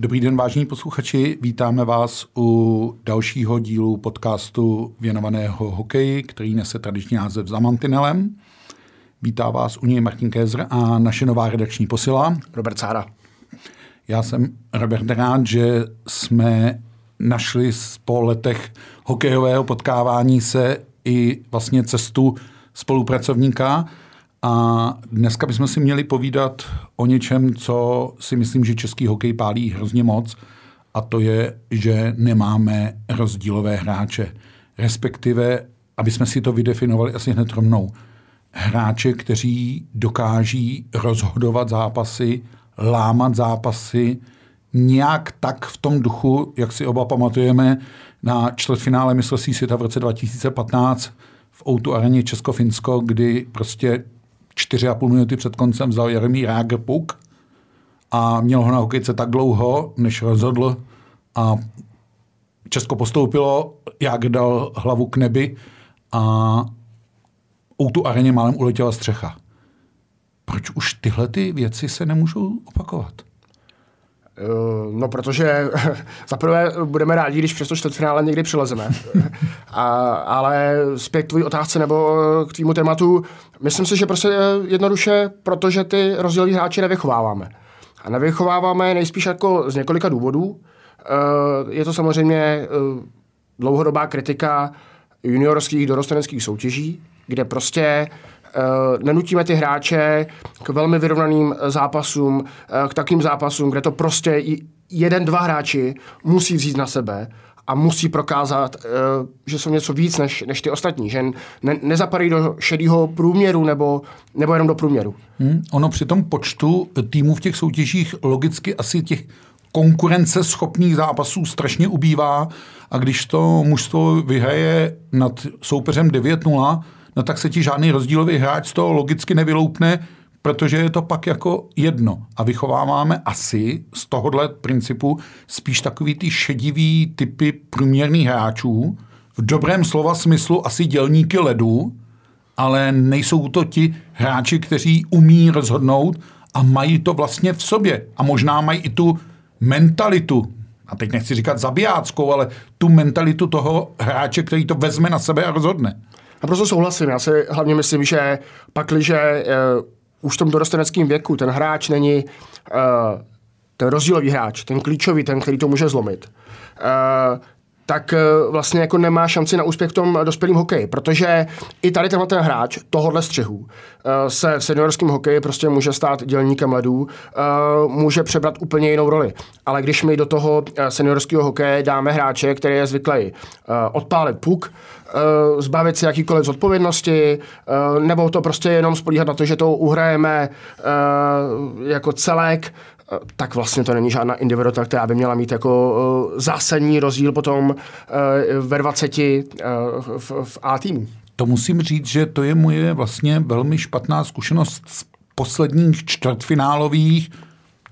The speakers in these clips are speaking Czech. Dobrý den, vážení posluchači, vítáme vás u dalšího dílu podcastu věnovaného hokeji, který nese tradiční název Za mantinelem. Vítá vás u něj Martin Kézr a naše nová redakční posila Robert Sára. Já jsem, Robert, rád, že jsme našli po letech hokejového potkávání se i vlastně cestu spolupracovníka. A dneska bychom si měli povídat o něčem, co si myslím, že český hokej pálí hrozně moc, a to je, že nemáme rozdílové hráče. Respektive, aby jsme si to vydefinovali asi hned rovnou, hráče, kteří dokáží rozhodovat zápasy, lámat zápasy, nějak tak v tom duchu, jak si oba pamatujeme, na čtvrtfinále mistrovství světa v roce 2015 v O2 Areně Česko-Finsko, kdy prostě 4,5 minuty před koncem vzal Jaromír Jágr puk a měl ho na hokejce tak dlouho, než rozhodl a Česko postoupilo, Jágr dal hlavu k nebi a O2 Areně málem uletěla střecha. Proč už tyhle ty věci se nemůžou opakovat? No, protože zaprvé budeme rádi, když přes to čtvrtfinále někdy přilezeme. Ale zpět k tvojí otázce nebo k tvýmu tématu, myslím si, že prostě jednoduše, protože ty rozdílové hráče nevychováváme. A nevychováváme nejspíš jako z několika důvodů. Je to samozřejmě dlouhodobá kritika juniorských dorosteneckých soutěží, kde prostě nenutíme ty hráče k velmi vyrovnaným zápasům, k takovým zápasům, kde to prostě jeden, dva hráči musí vzít na sebe a musí prokázat, že jsou něco víc než ty ostatní, že nezapadají do šedého průměru nebo jenom do průměru. Ono při tom počtu týmů v těch soutěžích logicky asi těch konkurenceschopných zápasů strašně ubývá a když to mužstvo vyhraje nad soupeřem 9-0, no tak se ti žádný rozdílový hráč z toho logicky nevyloupne, protože je to pak jako jedno. A vychováváme asi z tohohle principu spíš takový ty šedivý typy průměrných hráčů, v dobrém slova smyslu asi dělníky ledu, ale nejsou to ti hráči, kteří umí rozhodnout a mají to vlastně v sobě. A možná mají i tu mentalitu, a teď nechci říkat zabijáckou, ale tu mentalitu toho hráče, který to vezme na sebe a rozhodne. Naprosto souhlasím. Já si hlavně myslím, že pakliže už v tom dorosteneckém věku ten hráč není ten rozdílový hráč, ten klíčový, ten, který to může zlomit, tak vlastně jako nemá šanci na úspěch v tom dospělém hokeji, protože i tady tenhle ten hráč tohohle střihu se v seniorském hokeji prostě může stát dělníkem ledů, může přebrat úplně jinou roli. Ale když my do toho seniorského hokeje dáme hráče, který je zvyklý odpálit puk, zbavit se jakýkoliv zodpovědnosti, nebo to prostě jenom spolíhat na to, že to uhrajeme jako celek, tak vlastně to není žádná individualita, která by měla mít jako zásadní rozdíl potom ve 20 v A týmu. To musím říct, že to je moje vlastně velmi špatná zkušenost z posledních čtvrtfinálových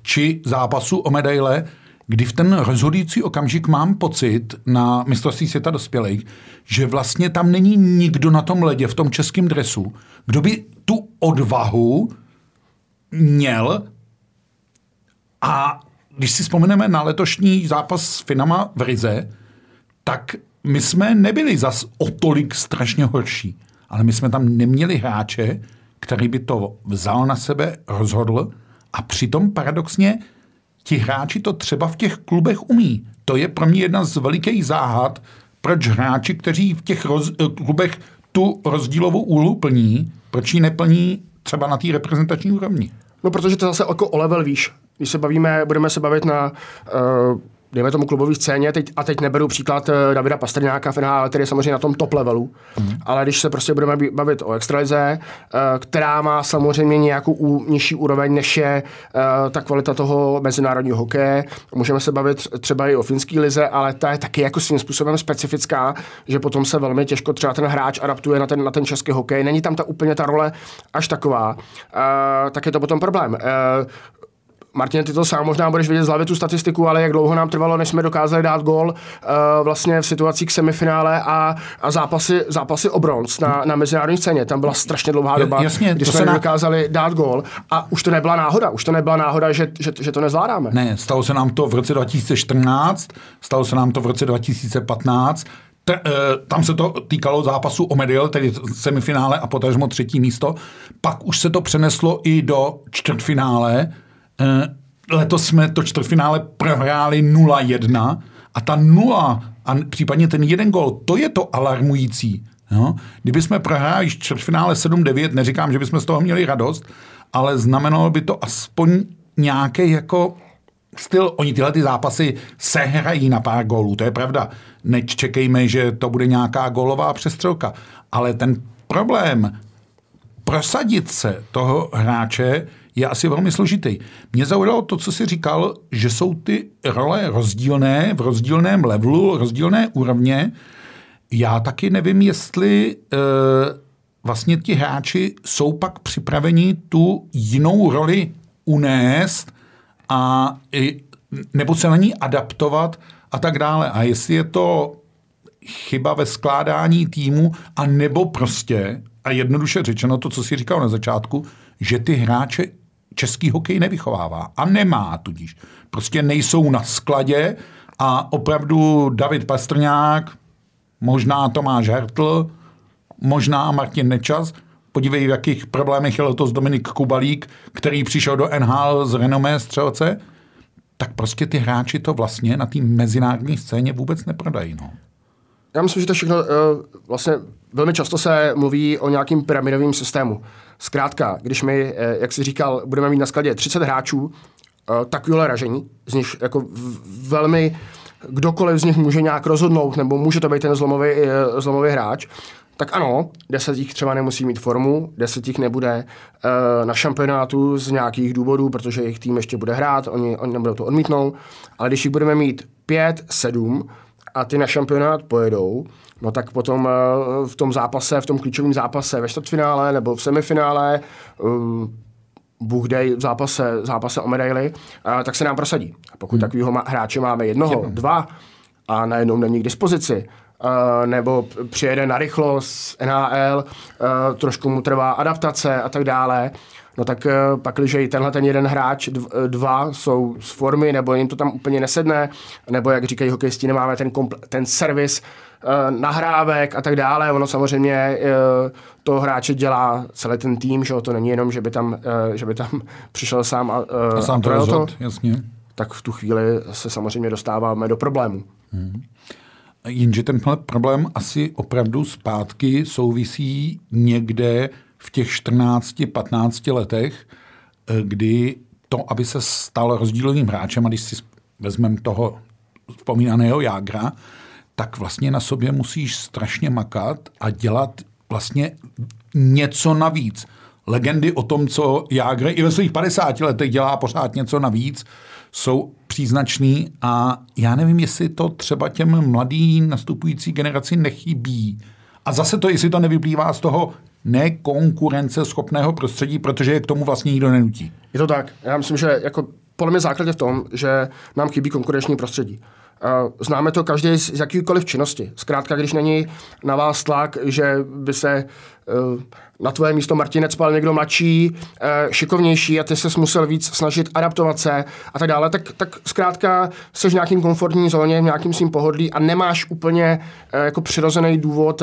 či zápasů o medaile, kdy v ten rozhodující okamžik mám pocit na mistrovství světa dospělých, že vlastně tam není nikdo na tom ledě, v tom českém dresu, kdo by tu odvahu měl. A když si vzpomeneme na letošní zápas s Finama v Rize, tak my jsme nebyli zas o tolik strašně horší, ale my jsme tam neměli hráče, který by to vzal na sebe, rozhodl a přitom paradoxně ti hráči to třeba v těch klubech umí. To je pro mě jedna z velikých záhad, proč hráči, kteří v těch klubech tu rozdílovou úlohu plní, proč ji neplní třeba na té reprezentační úrovni. No, protože to zase jako o level výš. Když se bavíme, budeme se bavit na dejme tomu klubový scéně, teď neberu příklad Davida Pastrňáka v NHL, který je samozřejmě na tom top levelu, ale když se prostě budeme bavit o extralize, která má samozřejmě nějakou nižší úroveň, než je ta kvalita toho mezinárodního hokeje, můžeme se bavit třeba i o finské lize, ale ta je taky jako svým způsobem specifická, že potom se velmi těžko třeba ten hráč adaptuje na ten český hokej, není tam ta úplně ta role až taková, tak je to potom problém. Martin, ty to sám možná budeš vědět z hlavy tu statistiku, ale jak dlouho nám trvalo, než jsme dokázali dát gól vlastně v situacích semifinále a zápasy o bronz na mezinárodní scéně. Tam byla strašně dlouhá doba, kdy jsme dokázali dát gól a už to nebyla náhoda. Už to nebyla náhoda, že to nezvládáme. Ne, stalo se nám to v roce 2014, stalo se nám to v roce 2015, tam se to týkalo zápasu o medail, tedy semifinále a potažmo třetí místo. Pak už se to přeneslo i do čtvrtfinále. Letos jsme to čtvrtfinále prohráli 0-1 a ta 0 a případně ten jeden gól, to je to alarmující. Jo? Kdyby jsme prohráli čtvrtfinále 7-9, neříkám, že bychom z toho měli radost, ale znamenalo by to aspoň nějaký jako styl. Oni tyhle ty zápasy sehrají na pár gólů, to je pravda. Nečekejme, že to bude nějaká gólová přestřelka, ale ten problém prosadit se toho hráče je asi velmi složitý. Mě zaujalo to, co jsi říkal, že jsou ty role rozdílné, v rozdílném levelu, rozdílné úrovně. Já taky nevím, jestli vlastně ti hráči jsou pak připraveni tu jinou roli unést a nebo se na ní adaptovat a tak dále. A jestli je to chyba ve skládání týmu a nebo prostě, a jednoduše řečeno to, co jsi říkal na začátku, že ty hráče český hokej nevychovává a nemá tudíž. Prostě nejsou na skladě a opravdu David Pastrňák, možná Tomáš Hertl, možná Martin Nečas. Podívej, v jakých problémech je letos Dominik Kubalík, který přišel do NHL z renomé střelce. Tak prostě ty hráči to vlastně na té mezinárodní scéně vůbec neprodají. No. Já myslím, že to všechno vlastně velmi často se mluví o nějakým pyramidovém systému. Zkrátka, když my, jak jsi říkal, budeme mít na skladě 30 hráčů, takovýhle ražení, z nich jako velmi kdokoliv z nich může nějak rozhodnout, nebo může to být ten zlomový hráč, tak ano, 10 jich třeba nemusí mít formu, 10 jich nebude na šampionátu z nějakých důvodů, protože jejich tým ještě bude hrát, oni nebudou to odmítnout, ale když jich budeme mít 5, 7, a ty na šampionát pojedou, no tak potom v tom zápase, v tom klíčovém zápase ve čtvrtfinále nebo v semifinále, Bůh dej, v zápase o medaily, tak se nám prosadí. Pokud takového hráče máme jednoho, dva a najednou není k dispozici, nebo přijede na rychlost NHL, trošku mu trvá adaptace a tak dále, no tak pakliže i tenhle ten jeden hráč, dva jsou z formy, nebo jim to tam úplně nesedne, nebo jak říkají hokejisti, nemáme ten servis nahrávek a tak dále. Ono samozřejmě to hráče dělá celý ten tým, že to není jenom, že by tam přišel sám a sám to rozhod, jasně. Tak v tu chvíli se samozřejmě dostáváme do problému. Jenže tenhle problém asi opravdu zpátky souvisí někde v těch 14-15 letech, kdy to, aby se stal rozdílovým hráčem, a když si vezmeme toho vzpomínaného Jágra, tak vlastně na sobě musíš strašně makat a dělat vlastně něco navíc. Legendy o tom, co Jágr i ve svých 50 letech dělá pořád něco navíc, jsou příznačný a já nevím, jestli to třeba těm mladým nastupující generaci nechybí. A zase to, jestli to nevyplývá z toho nekonkurenceschopného prostředí, protože je k tomu vlastně nikdo nenutí. Je to tak. Já myslím, že jako podle mě základ je v tom, že nám chybí konkurenční prostředí. Známe to každý z jakýkoliv činnosti. Zkrátka, když není na vás tlak, že by se na tvoje místo Martinec spal někdo mladší, šikovnější a ty ses musel víc snažit adaptovat se a tak dále, tak zkrátka jsi v nějakým komfortní zóně, v nějakým svým pohodlí a nemáš úplně jako přirozený důvod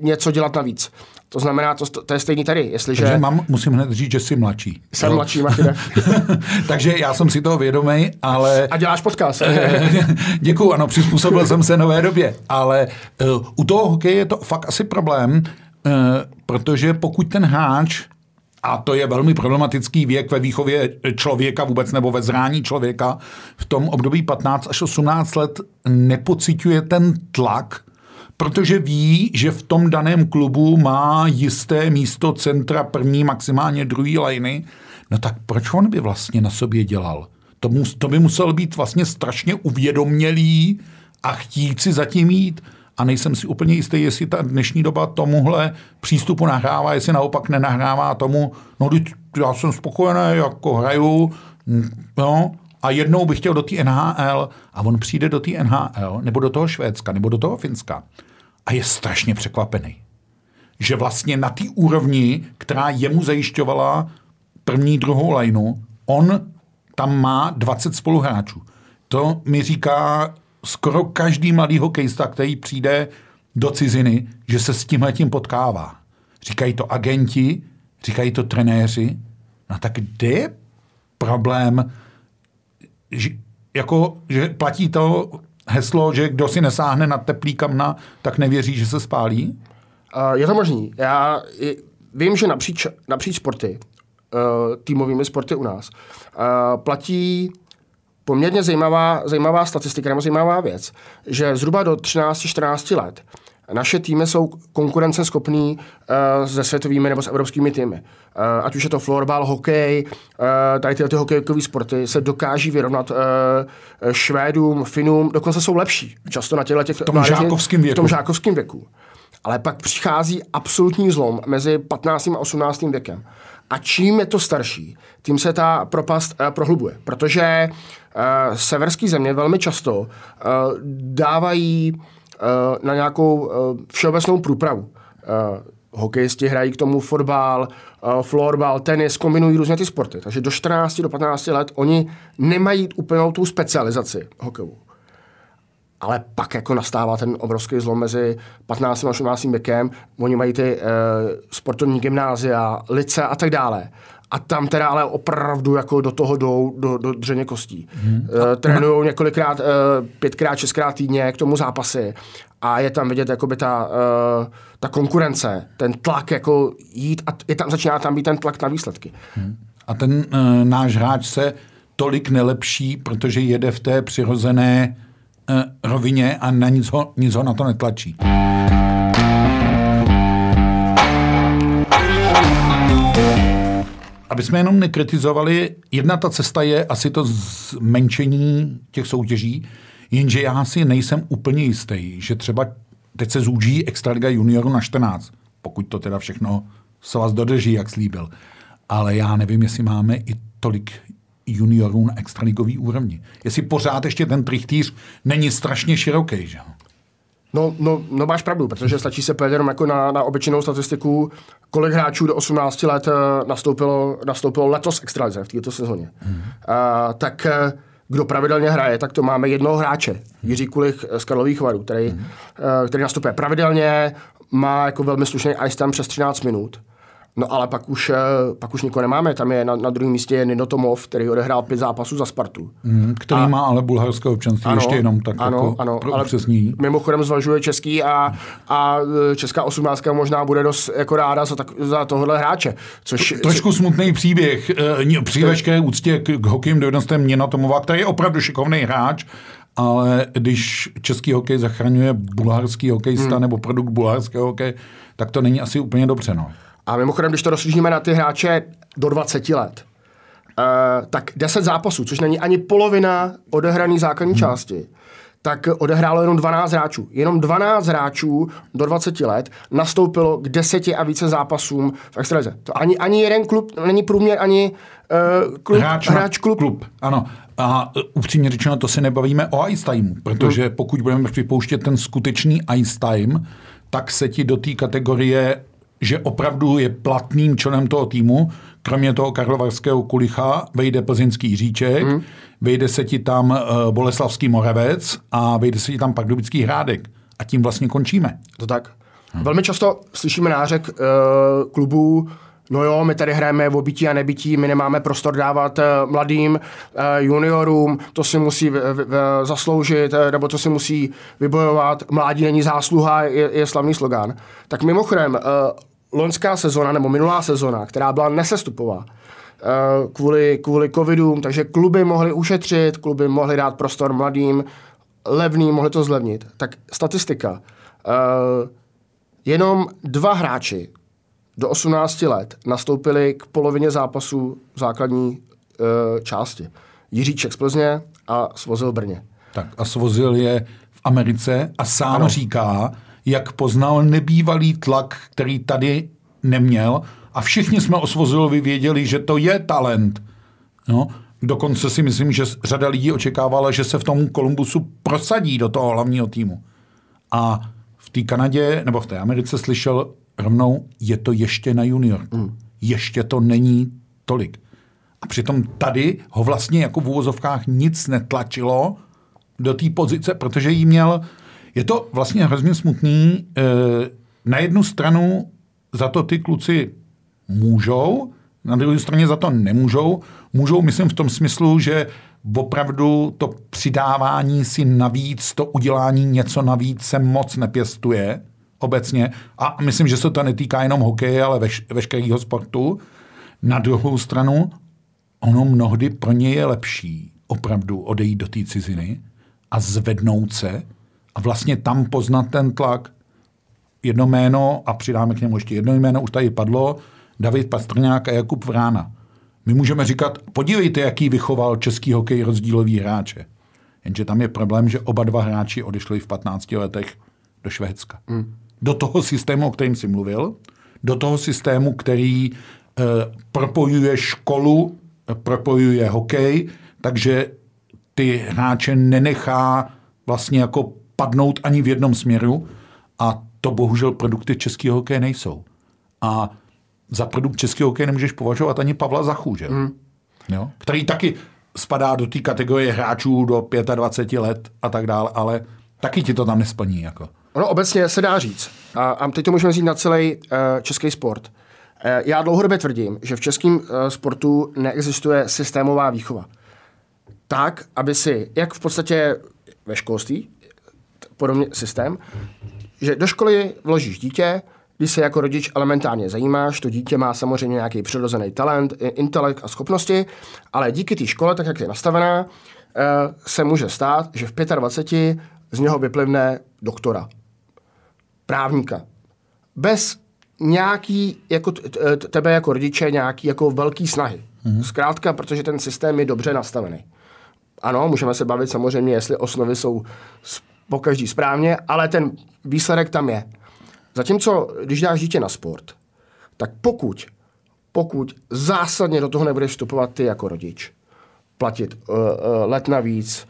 něco dělat navíc. To znamená, to je stejný tady. Takže musím hned říct, že jsi mladší. Jsem mladší, Martine. Takže já jsem si toho vědomý, ale... A děláš podcast. Děkuju, ano, přizpůsobil jsem se nové době. Ale u toho hokeje je to fakt asi problém, protože pokud ten hráč A to je velmi problematický věk ve výchově člověka vůbec nebo ve zrání člověka. V tom období 15 až 18 let nepociťuje ten tlak, protože ví, že v tom daném klubu má jisté místo centra první, maximálně druhé lajny. No tak proč on by vlastně na sobě dělal? To by musel být vlastně strašně uvědomělý a chtít si zatím jít. A nejsem si úplně jistý, jestli ta dnešní doba tomuhle přístupu nahrává, jestli naopak nenahrává tomu, no já jsem spokojený, jako hraju, no, a jednou bych chtěl do té NHL a on přijde do té NHL, nebo do toho Švédska, nebo do toho Finska a je strašně překvapený, že vlastně na té úrovni, která jemu zajišťovala první, druhou lajnu, on tam má 20 spoluhráčů. To mi říká skoro každý mladý hokejista, který přijde do ciziny, že se s tímhletím potkává. Říkají to agenti, říkají to trenéři. No tak kde je problém, že platí to heslo, že kdo si nesáhne na teplý kamna, tak nevěří, že se spálí? Je to možný. Já vím, že napříč sporty, týmovými sporty u nás, platí poměrně zajímavá statistika, nebo zajímavá věc, že zhruba do 13-14 let naše týmy jsou konkurenceschopný se světovými nebo s evropskými týmy. Ať už je to florbal, hokej, tady tyhle hokejkové sporty se dokáží vyrovnat Švédům, Finům, dokonce jsou lepší. Často na těchto v tom žákovském věku. Ale pak přichází absolutní zlom mezi 15. a 18. věkem. A čím je to starší, tím se ta propast prohlubuje. Protože severské země velmi často dávají na nějakou všeobecnou průpravu. Hokejisti hrají k tomu fotbal, florbal, tenis, kombinují různě ty sporty. Takže do 14 do 15 let oni nemají úplnou tu specializaci hokejovou. Ale pak jako nastává ten obrovský zlom mezi 15. a 18. věkem. Oni mají ty sportovní gymnázia, lice a tak dále. A tam teda ale opravdu jako do toho jdou do dřeně kostí. Trénujou několikrát, 5x, 6x týdně k tomu zápasy. A je tam vidět jakoby ta konkurence, ten tlak jako jít a začíná tam být ten tlak na výsledky. A ten náš hráč se tolik nelepší, protože jede v té přirozené rovině a na nic ho na to netlačí. Aby jsme jenom nekritizovali, jedna ta cesta je asi to zmenšení těch soutěží, jenže já si nejsem úplně jistý, že třeba teď se zúží extraliga junioru na 14, pokud to teda všechno se vás dodrží, jak slíbil. Ale já nevím, jestli máme i tolik juniorů na extraligový úrovni. Jestli pořád ještě ten trichtýř není strašně široký, že? No, máš pravdu, protože stačí se pojít jako na obyčejnou statistiku, kolik hráčů do 18 let nastoupilo letos extralize v této sezóně. Tak kdo pravidelně hraje, tak to máme jednoho hráče, Jiří Kulich z Karlových Varů, který nastupuje pravidelně, má jako velmi slušný ice time přes 13 minut. No ale pak už nikoho nemáme. Tam je na druhém místě je Nino Tomov, který odehrál 5 zápasů za Spartu. Který má ale bulharské občanství, ještě jenom tak pro upřesnění. Mimochodem zvažuje český a česká 18 možná bude dost jako ráda za tohohle hráče. Trošku smutný příběh. Při veškeré úctě k hokejím dovednostem Nina Tomova, který je opravdu šikovný hráč, ale když český hokej zachraňuje bulharský hokejista nebo produkt bulharského hokeje, tak to není asi úplně dobře, no. A mimochodem, když to rozšíříme na ty hráče do 20 let, tak 10 zápasů, což není ani polovina odehrané základní části, tak odehrálo jenom 12 hráčů. Jenom 12 hráčů do 20 let nastoupilo k 10 a více zápasům v extralize. To ani jeden klub, není průměr ani hráč klub. Ano. A upřímně řečeno, to si nebavíme o ice timeu, protože pokud budeme připouštět ten skutečný ice time, tak se ti do té kategorie, že opravdu je platným členem toho týmu, kromě toho karlovarského Kulicha, vejde plzeňský Jiříček, vejde se ti tam boleslavský Moravec a vejde se ti tam pardubický Hrádek. A tím vlastně končíme. To tak. Velmi často slyšíme nářek klubů, no jo, my tady hrajeme v obytí a nebytí, my nemáme prostor dávat mladým juniorům, to si musí zasloužit, nebo to si musí vybojovat, mládí není zásluha, je slavný slogán. Tak mimochodem, loňská sezona nebo minulá sezona, která byla nesestupová kvůli covidům, takže kluby mohly ušetřit, kluby mohly dát prostor mladým, levným, mohli to zlevnit. Tak statistika. Jenom 2 hráči do 18 let nastoupili k polovině zápasů základní části. Jiříček z Plzně a Svozil Brně. Tak a Svozil je v Americe a sám říká, jak poznal nebývalý tlak, který tady neměl, a všichni jsme o Svozilovi věděli, že to je talent. No, dokonce si myslím, že řada lidí očekávala, že se v tom Kolumbusu prosadí do toho hlavního týmu. A v té Kanadě, nebo v té Americe slyšel rovnou, je to ještě na junior. Ještě to není tolik. A přitom tady ho vlastně jako v uvozovkách nic netlačilo do té pozice, protože jí měl... Je to vlastně hrozně smutný. Na jednu stranu za to ty kluci můžou, na druhé straně za to nemůžou. Můžou, myslím, v tom smyslu, že opravdu to přidávání si navíc, to udělání něco navíc se moc nepěstuje obecně. A myslím, že se to netýká jenom hokeje, ale veškerého sportu. Na druhou stranu ono mnohdy pro ně je lepší opravdu odejít do té ciziny a zvednout se a vlastně tam poznat ten tlak. Jedno jméno, a přidáme k němu ještě jedno jméno, už tady padlo, David Pastrňák a Jakub Vrána. My můžeme říkat, podívejte, jaký vychoval český hokej rozdílový hráče. Jenže tam je problém, že oba dva hráči odešli v 15 letech do Švédska. Do toho systému, o kterém jsi mluvil, do toho systému, který propojuje školu, propojuje hokej, takže ty hráče nenechá vlastně jako padnout ani v jednom směru, a to bohužel produkty českého hokeje nejsou. A za produkt českého hokeje nemůžeš považovat ani Pavla Zachu, že? Jo? Který taky spadá do té kategorie hráčů do 25 let a tak dále, ale taky ti to tam nesplní. Jako. No obecně se dá říct, a teď to můžeme říct na celý český sport. Já dlouhodobě tvrdím, že v českém sportu neexistuje systémová výchova. Tak, aby si, jak v podstatě ve školství, podobně systém, že do školy vložíš dítě, když se jako rodič elementárně zajímáš, to dítě má samozřejmě nějaký přirozený talent, intelekt a schopnosti, ale díky té škole, tak jak je nastavená, se může stát, že v 25 z něho vyplivne doktora, právníka. Bez nějaký, jako tebe jako rodiče, nějaký jako velký snahy. Zkrátka, protože ten systém je dobře nastavený. Ano, můžeme se bavit samozřejmě, jestli osnovy jsou po každý správně, ale ten výsledek tam je. Zatímco, když dáš dítě na sport, tak pokud zásadně do toho nebudeš vstupovat ty jako rodič, platit let navíc,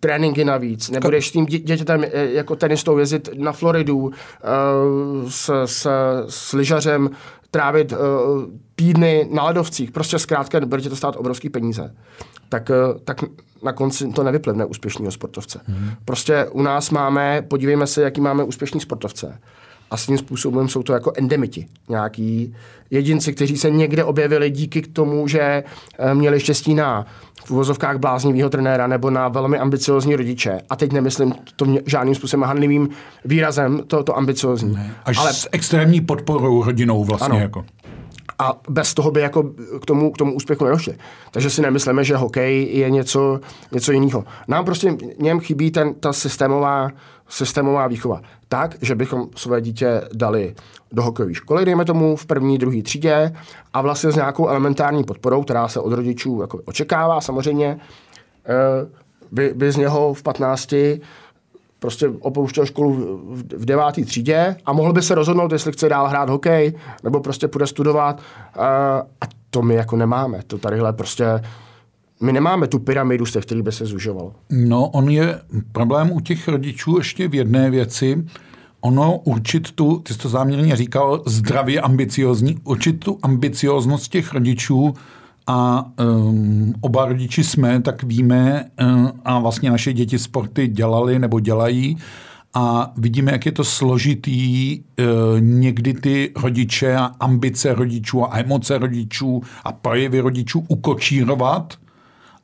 tréninky navíc, nebudeš s tím dětem jako tenistou jezdit na Floridu, s lyžařem trávit týdny na ledovcích, prostě zkrátka bude tě to stát obrovský peníze, tak na konci to nevyplivne úspěšného sportovce. Prostě u nás máme, podívejme se, jaký máme úspěšný sportovce. A s tím způsobem jsou to jako endemiti. Nějaký jedinci, kteří se někde objevili díky tomu, že měli štěstí na v uvozovkách bláznivýho trenéra nebo na velmi ambiciozní rodiče. A teď nemyslím to žádným způsobem hanlivým výrazem, to ambiciozní. Ale s extrémní podporou rodinou vlastně. Ano. Jako. A bez toho by jako k tomu úspěchu nedošli. Takže si nemyslíme, že hokej je něco jiného. Nám prostě něm chybí ta systémová výchova. Tak, že bychom své dítě dali do hokejové školy, dejme tomu, v 1., 2. třídě a vlastně s nějakou elementární podporou, která se od rodičů jako očekává samozřejmě, by z něho v 15 prostě opouštěl školu v 9. třídě a mohl by se rozhodnout, jestli chce dál hrát hokej, nebo prostě půjde studovat. A to my jako nemáme. To tadyhle prostě... My nemáme tu pyramidu, z které by se zužovalo. No, on je problém u těch rodičů ještě v jedné věci. Ono určit tu, ty jsi to záměrně říkal, zdravě ambiciozní, určit tu ambicioznost těch rodičů a oba rodiči jsme, tak víme, a vlastně naše děti sporty dělali nebo dělají a vidíme, jak je to složitý někdy ty rodiče a ambice rodičů a emoce rodičů a projevy rodičů ukočírovat.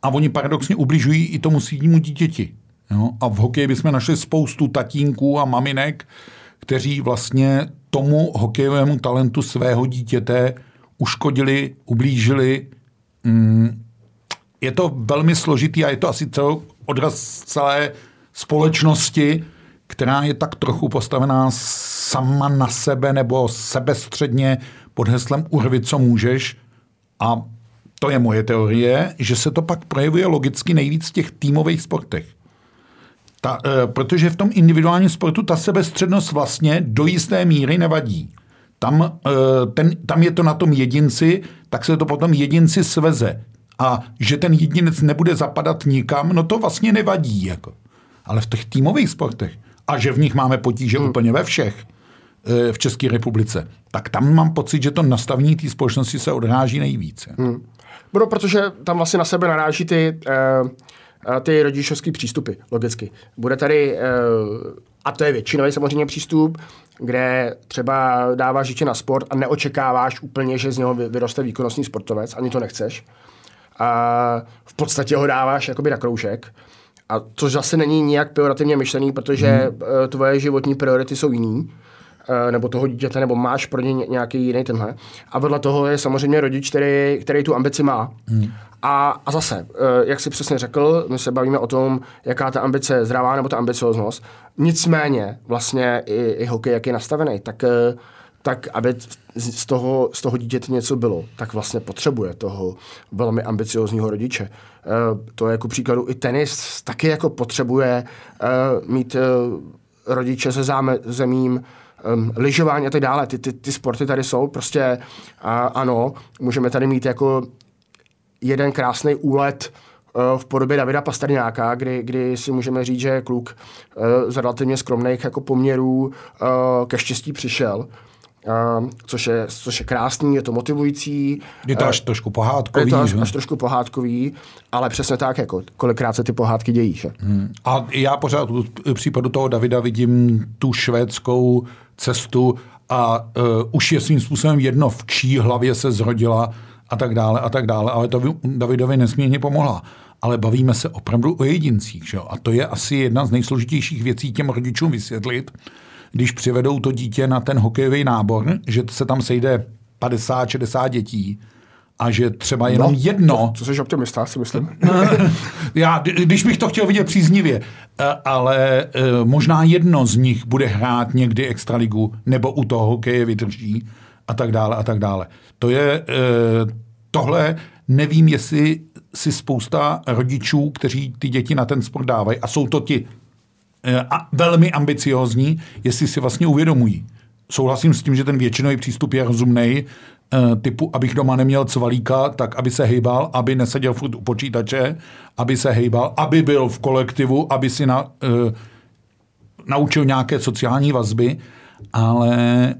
A oni paradoxně ubližují i tomu svýmu dítěti. Jo? A v hokeji bychom našli spoustu tatínků a maminek, kteří vlastně tomu hokejovému talentu svého dítěte uškodili, ublížili. Je to velmi složitý a je to asi odraz celé společnosti, která je tak trochu postavená sama na sebe nebo sebestředně pod heslem urvi, co můžeš. A to je moje teorie, že se to pak projevuje logicky nejvíc v těch týmových sportech. Protože v tom individuálním sportu ta sebestřednost vlastně do jisté míry nevadí. Tam je to na tom jedinci, tak se to potom jedinci sveze. A že ten jedinec nebude zapadat nikam, no to vlastně nevadí. Jako. Ale v těch týmových sportech, a že v nich máme potíže úplně ve všech v České republice, tak tam mám pocit, že to nastavení té společnosti se odráží nejvíce. No, protože tam vlastně na sebe naráží ty rodičovský přístupy, logicky. Bude tady, a to je většinový samozřejmě přístup, kde třeba dáváš dítě na sport a neočekáváš úplně, že z něho vyroste výkonnostní sportovec, ani to nechceš. A v podstatě ho dáváš jakoby na kroužek, a což zase není nijak pejorativně myšlený, protože tvoje životní priority jsou jiný, nebo toho dítěte, nebo máš pro ně nějaký jiný tenhle. A vedle toho je samozřejmě rodič, který tu ambici má. A zase, jak jsi přesně řekl, my se bavíme o tom, jaká ta ambice je zdravá, nebo ta ambicioznost. Nicméně vlastně i hokej, jak je nastavený, tak aby z toho dítěte něco bylo, tak vlastně potřebuje toho velmi ambiciozního rodiče. To je jako příkladu i tenis, taky jako potřebuje mít rodiče se zámezemím, lyžování a tak dále. Ty sporty tady jsou prostě, ano, můžeme tady mít jako jeden krásný úlet v podobě Davida Pastrňáka, kdy si můžeme říct, že kluk z relativně skromných jako poměrů ke štěstí přišel, což je krásný, je to motivující. Je to až trošku pohádkový. Ale přesně tak, jako kolikrát se ty pohádky dějí. Že? A já pořád v případu toho Davida vidím tu švédskou cestu a už je svým způsobem jedno, v čí hlavě se zrodila a tak dále, ale to Davidovi nesmírně pomohla. Ale bavíme se opravdu o jedincích. Že? A to je asi jedna z nejsložitějších věcí těm rodičům vysvětlit, když přivedou to dítě na ten hokejový nábor, že se tam sejde 50-60 dětí a že třeba jenom jedno... Co jsi optimista, si myslím. Já, když bych to chtěl vidět příznivě, ale možná jedno z nich bude hrát někdy extraligu nebo u toho hokeje vydrží a tak dále. To je... Tohle nevím, jestli si spousta rodičů, kteří ty děti na ten sport dávají, a jsou to ti velmi ambiciózní, jestli si vlastně uvědomují. Souhlasím s tím, že ten většinový přístup je rozumnej, typu, abych doma neměl cvalíka, tak aby se hejbal, aby neseděl furt u počítače, aby se hejbal, aby byl v kolektivu, aby si naučil nějaké sociální vazby, ale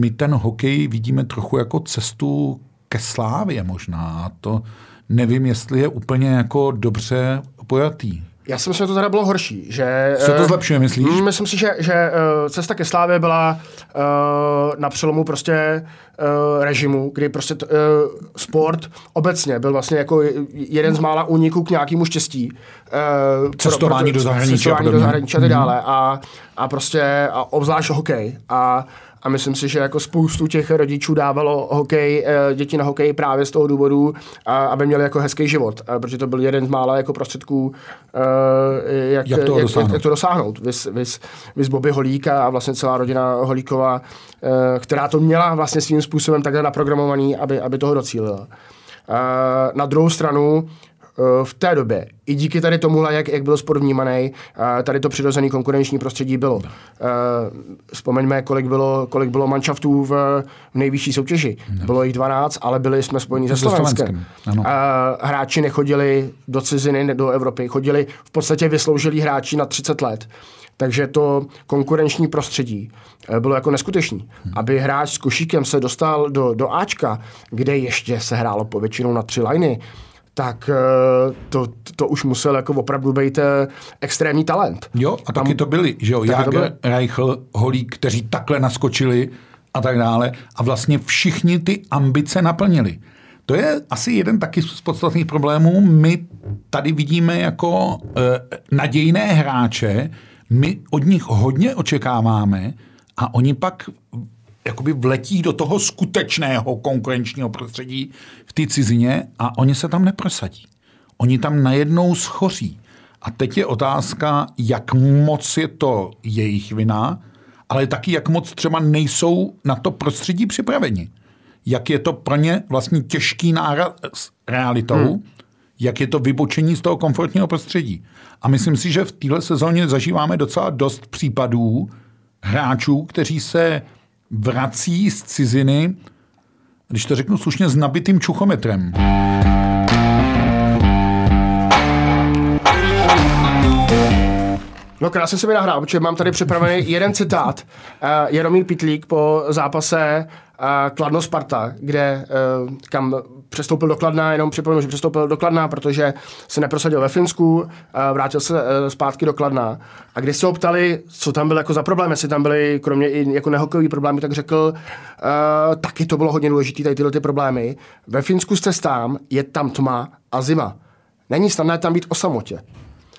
my ten hokej vidíme trochu jako cestu ke slávě možná. To nevím, jestli je úplně jako dobře pojatý. Já si myslím, že to teda bylo horší. Že, se to zlepšuje, myslíš? Myslím si, že cesta ke slávě byla na přelomu prostě režimu, kdy prostě sport obecně byl vlastně jako jeden z mála úniků k nějakému štěstí. Cestování do zahraničí. A tak dále. A prostě a obzvlášť hokej. A myslím si, že jako spoustu těch rodičů dávalo hokej, děti na hokej právě z toho důvodu, aby měli jako hezký život, protože to byl jeden z mála jako prostředků, jak to dosáhnout. Vys Bobby Holíka a vlastně celá rodina Holíková, která to měla vlastně svým způsobem takhle naprogramovaný, aby toho docílila. Na druhou stranu, v té době, i díky tady tomuhle, jak byl sport vnímaný, tady to přirozené konkurenční prostředí bylo. Vzpomeňme, kolik bylo manšaftů v nejvyšší soutěži. Bylo jich 12, ale byli jsme spojení se Slovenskem. Hráči nechodili do ciziny, do Evropy, chodili v podstatě vysloužilí hráči na 30 let. Takže to konkurenční prostředí bylo jako neskutečný. Aby hráč s košíkem se dostal do Ačka, kde ještě se hrálo povětšinou na 3 liny, tak to už musel jako opravdu být extrémní talent. Jo, a taky to byli, že jo, Jágr, Reichl, Holík, kteří takhle naskočili a tak dále. A vlastně všichni ty ambice naplnili. To je asi jeden taky z podstatných problémů. My tady vidíme jako nadějné hráče, my od nich hodně očekáváme, a oni pak jakoby vletí do toho skutečného konkurenčního prostředí v té cizině a oni se tam neprosadí. Oni tam najednou schoří. A teď je otázka, jak moc je to jejich vina, ale taky jak moc třeba nejsou na to prostředí připraveni. Jak je to pro ně vlastně těžký náraz s realitou, jak je to vybočení z toho komfortního prostředí. A myslím si, že v téhle sezóně zažíváme docela dost případů hráčů, kteří se vrací z ciziny, když to řeknu slušně, s nabitým čuchometrem. No krásně se mi nahrál, protože mám tady připravený jeden citát. Jaromír Pytlík po zápase Kladno-Sparta, kde kam přestoupil do Kladna, jenom připomenu, že přestoupil do Kladna, protože se neprosadil ve Finsku, vrátil se zpátky do Kladna. A když se ho ptali, co tam byl jako za problém, jestli tam byly kromě i jako nehokejový problémy, tak řekl, taky to bylo hodně důležité, tady tyhle ty problémy. Ve Finsku jste sám, je tam tma a zima. Není snadné tam být o samotě.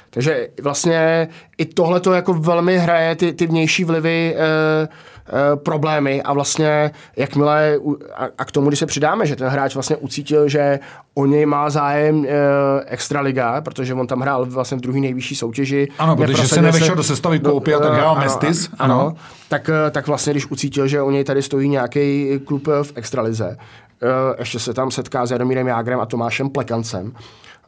Takže vlastně i tohle to jako velmi hraje ty vnější vlivy problémy a vlastně jakmile a k tomu, když se přidáme, že ten hráč vlastně ucítil, že o něj má zájem Extraliga, protože on tam hrál vlastně v druhé nejvyšší soutěži. Ano, protože se nevešel do sestavy koupy a tak hrál Mestis. Ano. Tak vlastně, když ucítil, že o něj tady stojí nějaký klub v Extralize, ještě se tam setká s Jaromírem Jágrem a Tomášem Plekancem,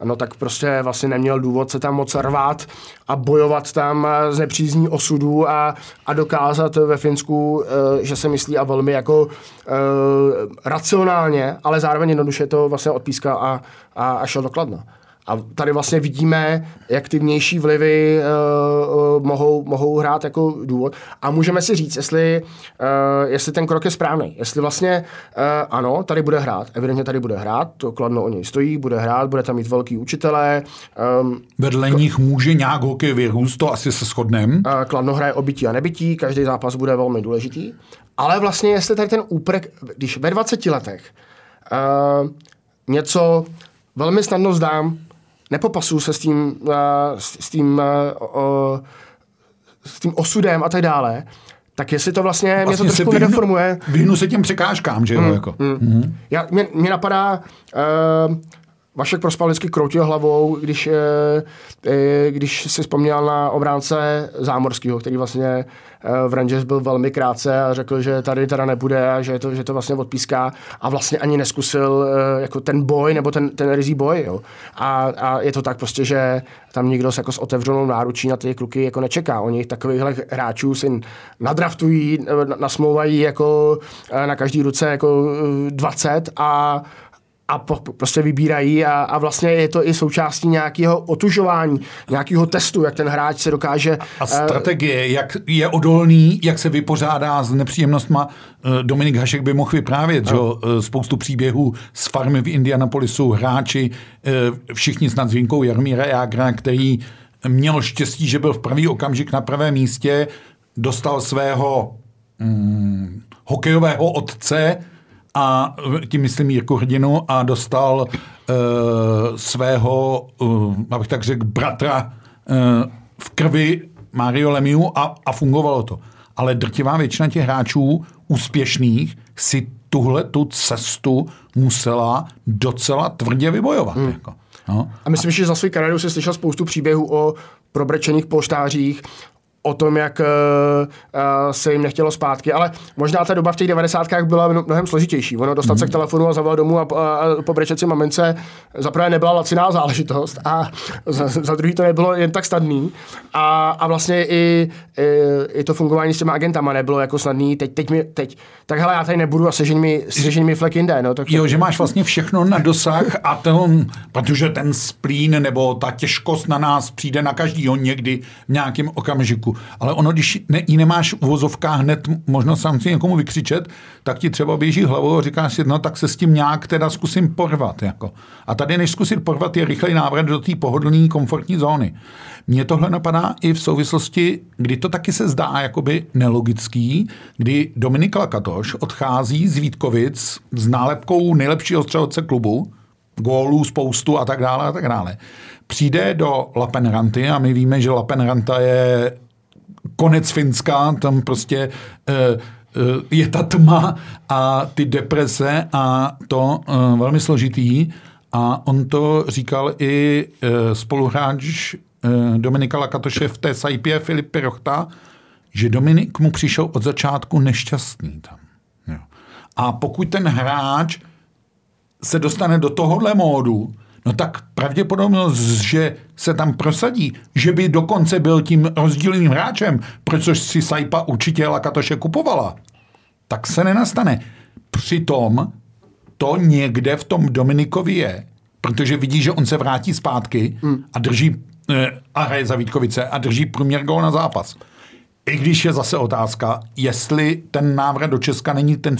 no tak prostě vlastně neměl důvod se tam moc rvát a bojovat tam z nepřízní osudu a dokázat ve Finsku, že se myslí a velmi jako racionálně, ale zároveň jednoduše to vlastně odpískal a šel do Kladna. A tady vlastně vidíme, jak ty vnější vlivy mohou hrát jako důvod. A můžeme si říct, jestli ten krok je správný. Jestli vlastně, ano, tady bude hrát. Evidentně tady bude hrát, to Kladno o něj stojí, bude hrát, bude tam mít velký učitelé. Vedle nich může nějak hokejově růst, to asi se shodneme. Kladno hraje o bytí a nebytí, každý zápas bude velmi důležitý. Ale vlastně, jestli tady ten úprk, když ve 20 letech něco velmi snadno zdám, nepopasuju se s tím osudem a tak dále, tak jestli to vlastně mě to trošku nedeformuje. Vyhnu se těm překážkám, že jo? Mě napadá, Vašek Prospal vždycky kroutil hlavou, když si vzpomněl na obránce Zámorského, který vlastně v Rangers byl velmi krátce a řekl, že tady teda nebude a že to vlastně odpíská a vlastně ani neskusil jako ten boj nebo ten rizí boj. Jo. A je to tak prostě, že tam nikdo se jako s otevřenou náručí na ty kluky jako nečeká. Oni takovýchhle hráčů si nadraftují, nasmlouvají jako na každý ruce jako 20 a prostě vybírají a vlastně je to i součástí nějakého otužování, nějakého testu, jak ten hráč se dokáže... A strategie, jak je odolný, jak se vypořádá s nepříjemnostma. Dominik Hašek by mohl vyprávět, že spoustu příběhů z farmy v Indianapolisu, hráči, všichni snad s výjimkou Jaromíra Jágra, který měl štěstí, že byl v pravý okamžik na pravém místě, dostal svého hokejového otce, a tím myslím Jirku Hrdinu a dostal svého, abych tak řekl, bratra v krvi Mario Lemieux a fungovalo to. Ale drtivá většina těch hráčů úspěšných si tuhle tu cestu musela docela tvrdě vybojovat. Jako. No. A myslím, že za svou kariéru jsi slyšel spoustu příběhů o probrečených polštářích, o tom, jak se jim nechtělo zpátky, ale možná ta doba v těch 90kách byla mnohem složitější. Ono dostat se k telefonu a zavolat domů a pobrečet si mamince, za prvé nebyla laciná záležitost a za druhý to nebylo jen tak snadný a vlastně i to fungování s těma agentama nebylo jako snadný. Teď tak hele, já tady nebudu a sežeň mi flek jinde. No, tak... Jo, že máš vlastně všechno na dosah a protože ten splín nebo ta těžkost na nás přijde na každýho někdy v nějakém okamžiku. Ale ono, když ji nemáš v uvozovkách hned možnost sám si někomu vykřičet, tak ti třeba běží hlavou a říkáš si, no tak se s tím nějak teda zkusím porvat. Jako. A tady než zkusit porvat je rychlej návrat do té pohodlné komfortní zóny. Mně tohle napadá i v souvislosti, kdy to taky se zdá jakoby nelogický, kdy Dominik Lakatoš odchází z Vítkovic s nálepkou nejlepšího střelce klubu, gólů, spoustu a tak dále. Přijde do Lapenranty a my víme, že Lapenranta je konec Finska, tam prostě je ta tma a ty deprese a to velmi složitý. A on to říkal i spoluhráč Dominika Lakatoše v té Saipě, Filip Pirochta, že Dominik mu přišel od začátku nešťastný tam. Jo. A pokud ten hráč se dostane do tohohle módu, no tak pravděpodobnost, že se tam prosadí, že by dokonce byl tím rozdílným hráčem, protože si Saipa určitě Lakatoše kupovala, tak se nenastane. Přitom to někde v tom Dominikovi je, protože vidí, že on se vrátí zpátky a drží a hraje za Vítkovice a drží průměr gól na zápas. I když je zase otázka, jestli ten návrat do Česka není ten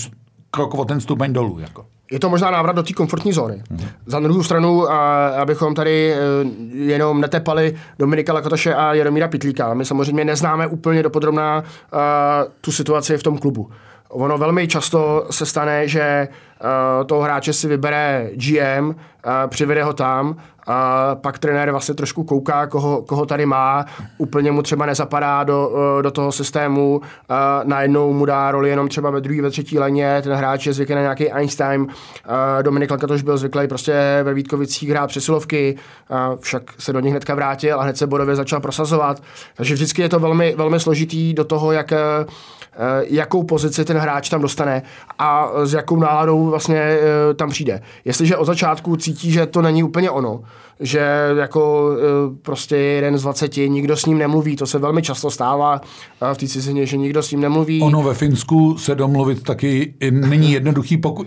krok o ten stupeň dolů. Jako. Je to možná návrat do té komfortní zóny. Za druhou stranu, abychom tady jenom netepali Dominika Lakatoše a Jaromíra Pytlíka. My samozřejmě neznáme úplně dopodrobná tu situaci v tom klubu. Ono velmi často se stane, že toho hráče si vybere GM, přivede ho tam, pak trenér vlastně trošku kouká, koho tady má, úplně mu třeba nezapadá do toho systému, najednou mu dá roli jenom třeba ve druhé, ve třetí leně, ten hráč je zvyklý na nějaký Einstein, Dominik Lakatoš byl zvyklý prostě ve Vítkovicích hrát přesilovky, však se do nich hnedka vrátil a hned se bodově začal prosazovat, takže vždycky je to velmi, velmi složitý do toho, jakou pozici ten hráč tam dostane a s jakou náladou vlastně tam přijde. Jestliže od začátku cítí, že to není úplně ono, že jako prostě jeden z 20, nikdo s ním nemluví, to se velmi často stává v té cizině, že nikdo s ním nemluví. Ono ve Finsku se domluvit taky není jednoduchý, pokud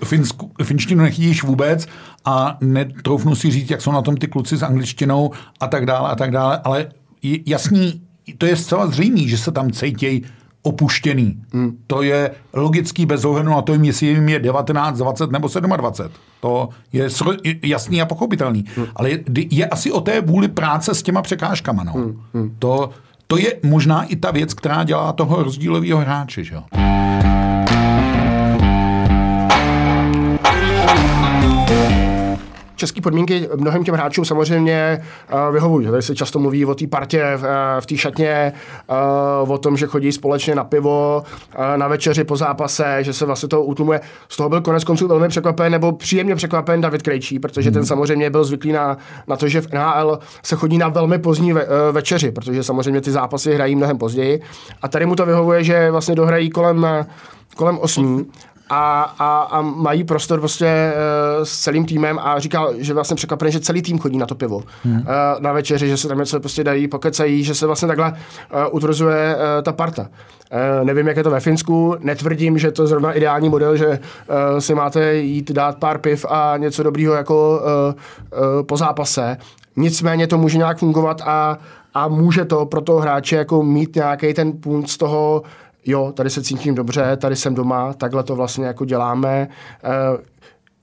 finštinu nechtíš vůbec a netroufnu si říct, jak jsou na tom ty kluci s angličtinou a tak dále, ale jasný, to je zcela zřejmý, že se tam cítějí opuštěný. To je logický bez ohledu na to, jestli jim je 19, 20 nebo 27. To je jasný a pochopitelný. Ale je asi o té vůli práce s těma překážkama. No. To je možná i ta věc, která dělá toho rozdílového hráče. Že? České podmínky mnohem těm hráčům samozřejmě vyhovují. Tady se často mluví o té partě v té šatně, o tom, že chodí společně na pivo, na večeři po zápase, že se vlastně toho utlumuje. Z toho byl konec konců velmi překvapen, nebo příjemně překvapen David Krejčí, protože ten samozřejmě byl zvyklý na to, že v NHL se chodí na velmi pozdní večeři, protože samozřejmě ty zápasy hrají mnohem později. A tady mu to vyhovuje, že vlastně dohrají kolem 8. A mají prostor prostě s celým týmem a říkal, že vlastně překvapený, že celý tým chodí na to pivo na večeři, že se tam něco prostě dají, pokecají, že se vlastně takhle utvrzuje ta parta. Nevím, jak je to ve Finsku, netvrdím, že to je zrovna ideální model, že si máte jít dát pár piv a něco dobrýho jako po zápase. Nicméně to může nějak fungovat a může to pro toho hráče jako mít nějaký ten punc z toho, jo, tady se cítím dobře, tady jsem doma, takhle to vlastně jako děláme.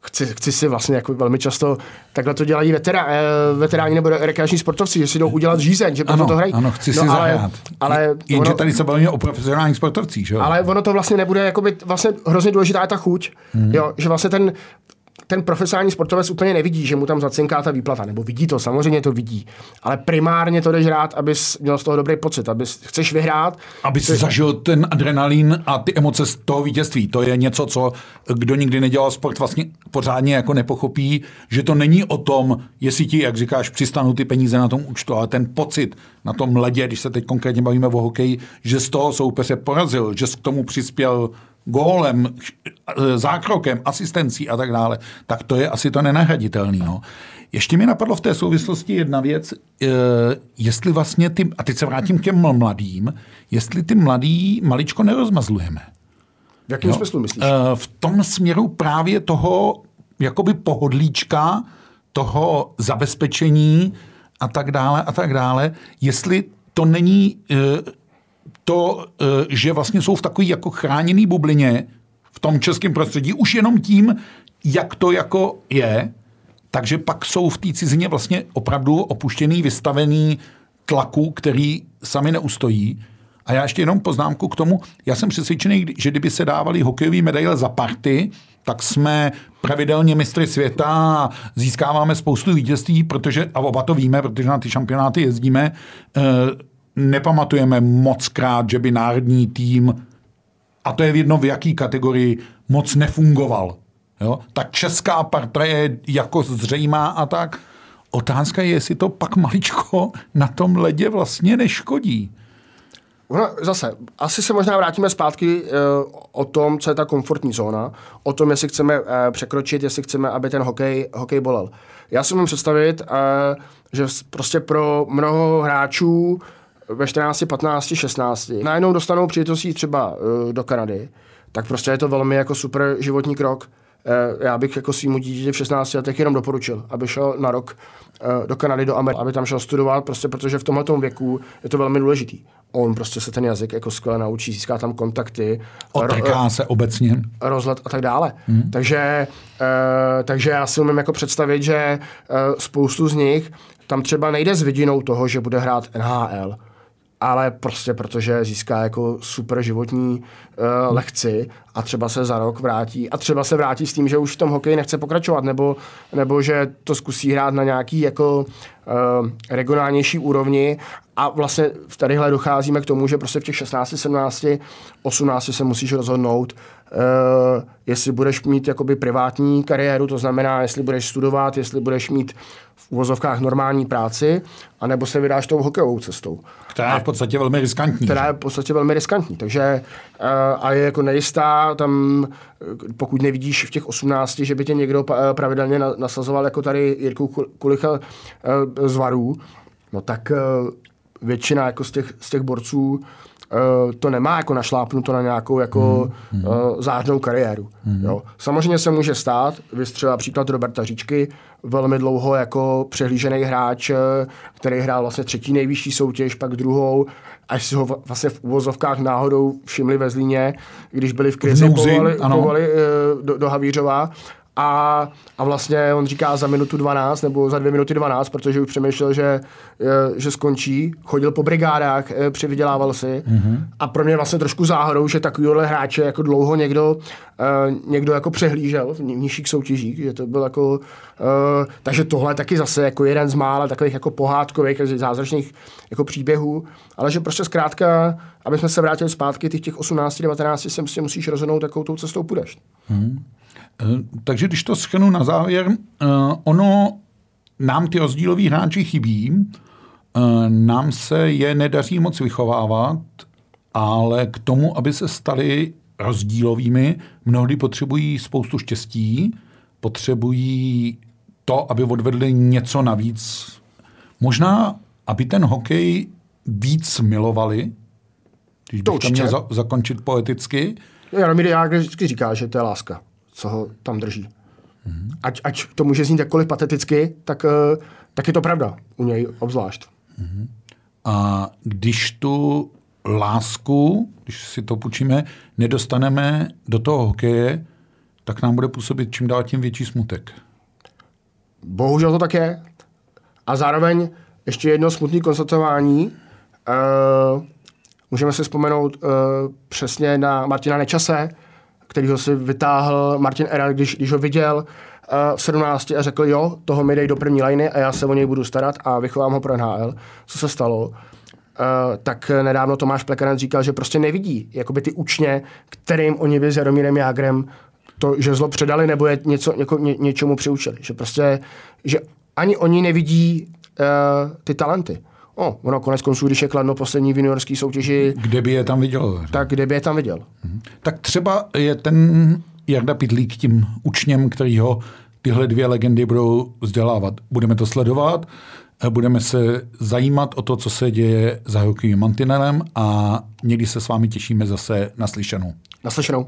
Chci si vlastně jako velmi často, takhle to dělají veteráni nebo rekreační sportovci, že si jdou udělat žízeň, že proto to hrají. Ano, chci si zahrát. Ale jenže tady se bavíme o profesionálních sportovcích, že jo? Ale ono to vlastně nebude, jakoby vlastně hrozně důležitá je ta chuť, jo, že vlastně ten profesionální sportovec úplně nevidí, že mu tam zacinká ta výplata, nebo vidí to, samozřejmě to vidí, ale primárně to jdeš hrát, abys měl z toho dobrý pocit, chceš vyhrát. Abys zažil ten adrenalin a ty emoce z toho vítězství, to je něco, co kdo nikdy nedělal sport vlastně pořádně jako nepochopí, že to není o tom, jestli ti, jak říkáš, přistanou ty peníze na tom účtu, ale ten pocit na tom ledě, když se teď konkrétně bavíme o hokeji, že z toho soupeře porazil, že k tomu přispěl gólem, zákrokem, asistencí a tak dále, tak to je asi to nenahraditelný. No. Ještě mi napadlo v té souvislosti jedna věc, jestli vlastně ty, a teď se vrátím k těm mladým, jestli ty mladý maličko nerozmazlujeme. V jakém smyslu myslíš? V tom směru právě toho jakoby pohodlíčka, toho zabezpečení a tak dále, jestli to není to, že vlastně jsou v takové jako chráněné bublině v tom českém prostředí, už jenom tím, jak to jako je, takže pak jsou v té cizině vlastně opravdu opuštěný, vystavený tlaku, který sami neustojí. A já ještě jenom poznámku k tomu, já jsem přesvědčený, že kdyby se dávali hokejové medaile za party, tak jsme pravidelně mistry světa a získáváme spoustu vítězství, protože, a oba to víme, protože na ty šampionáty jezdíme, nepamatujeme moc krát, že by národní tým, a to je jedno v jaký kategorii, moc nefungoval. Jo? Ta česká parta je jako zřejmá a tak. Otázka je, jestli to pak maličko na tom ledě vlastně neškodí. No, zase, asi se možná vrátíme zpátky o tom, co je ta komfortní zóna, o tom, jestli chceme překročit, jestli chceme, aby ten hokej bolel. Já si můžu představit, že prostě pro mnoho hráčů ve 14, 15, 16 najednou dostanou příležitosti třeba do Kanady, tak prostě je to velmi jako super životní krok. Já bych jako svýmu dítěti v 16 letech jenom doporučil, aby šel na rok do Kanady, do Ameriky, aby tam šel studovat, prostě protože v tomhletom věku je to velmi důležitý. On prostě se ten jazyk jako skvěle naučí, získá tam kontakty. Otrká se obecně. Rozhled a tak dále. Hmm. Takže já si umím jako představit, že spoustu z nich tam třeba nejde s vidinou toho, že bude hrát NHL, ale prostě protože získá jako super životní lekci a třeba se za rok vrátí. A třeba se vrátí s tím, že už v tom hokeji nechce pokračovat, nebo že to zkusí hrát na nějaký jako regionálnější úrovni. A vlastně tadyhle docházíme k tomu, že prostě v těch 16, 17, 18 se musíš rozhodnout, jestli budeš mít jakoby privátní kariéru, to znamená, jestli budeš studovat, jestli budeš mít v uvozovkách normální práci, anebo se vydáš tou hokejovou cestou. Která je v podstatě velmi riskantní. Takže a je jako nejistá, tam pokud nevidíš v těch 18, že by tě někdo pravidelně nasazoval, jako tady Jirku Kulicha z Varů, no tak většina jako z těch borců to nemá jako našlápnuto na nějakou jako zářnou kariéru. Jo. Samozřejmě se může stát, vystřelá příklad Roberta Říčky, velmi dlouho jako přehlížený hráč, který hrál vlastně třetí nejvyšší soutěž, pak druhou, až si ho vlastně v uvozovkách náhodou všimli ve Zlíně, když byli v krizi, povolali do Havířova. A vlastně on říká za minutu 12 nebo za 2 minuty 12, protože už přemýšlel, že skončí. Chodil po brigádách, přivydělával si. A pro mě vlastně trošku záhodou, že takovýhle hráče jako dlouho někdo jako přehlížel v nižších soutěžích. Že to byl jako, takže tohle taky zase jako jeden z mála takových jako pohádkových, zázračných jako příběhů. Ale že prostě zkrátka, aby jsme se vrátili zpátky, těch 18, 19 se musíš rozhodnout, jakou tou cestou půjdeš. Takže když to shrnu na závěr, ono nám ty rozdíloví hráči chybí, nám se je nedaří moc vychovávat, ale k tomu, aby se stali rozdílovými, mnohdy potřebují spoustu štěstí, potřebují to, aby odvedli něco navíc. Možná, aby ten hokej víc milovali, když bych to měl zakončit poeticky. Jaromír Jágr vždycky říká, že to je láska, co ho tam drží. Ať to může znít jakkoliv pateticky, tak je to pravda u něj obzvlášť. A když tu lásku, když si to půjčíme, nedostaneme do toho hokeje, tak nám bude působit čím dál tím větší smutek. Bohužel to tak je. A zároveň ještě jedno smutné konstatování. Můžeme si vzpomenout přesně na Martina Nečase, kterýho si vytáhl Martin Erat, když ho viděl v 17 a řekl, jo, toho mi dej do první lajny a já se o něj budu starat a vychovám ho pro NHL. Co se stalo? Tak nedávno Tomáš Plekanec říkal, že prostě nevidí jakoby ty učně, kterým oni by s Jaromírem Jágrem to, že zlo předali nebo je něčemu přiučili. Že prostě, že ani oni nevidí ty talenty. Ono konec konců, když je Kladno poslední v juniorský soutěži... Kde by je tam viděl? Tak kde by je tam viděl. Tak třeba je ten Jarda Pytlík tím učněm, který ho tyhle dvě legendy budou vzdělávat. Budeme to sledovat, budeme se zajímat o to, co se děje za hokejovým mantinelem a někdy se s vámi těšíme zase naslyšenou.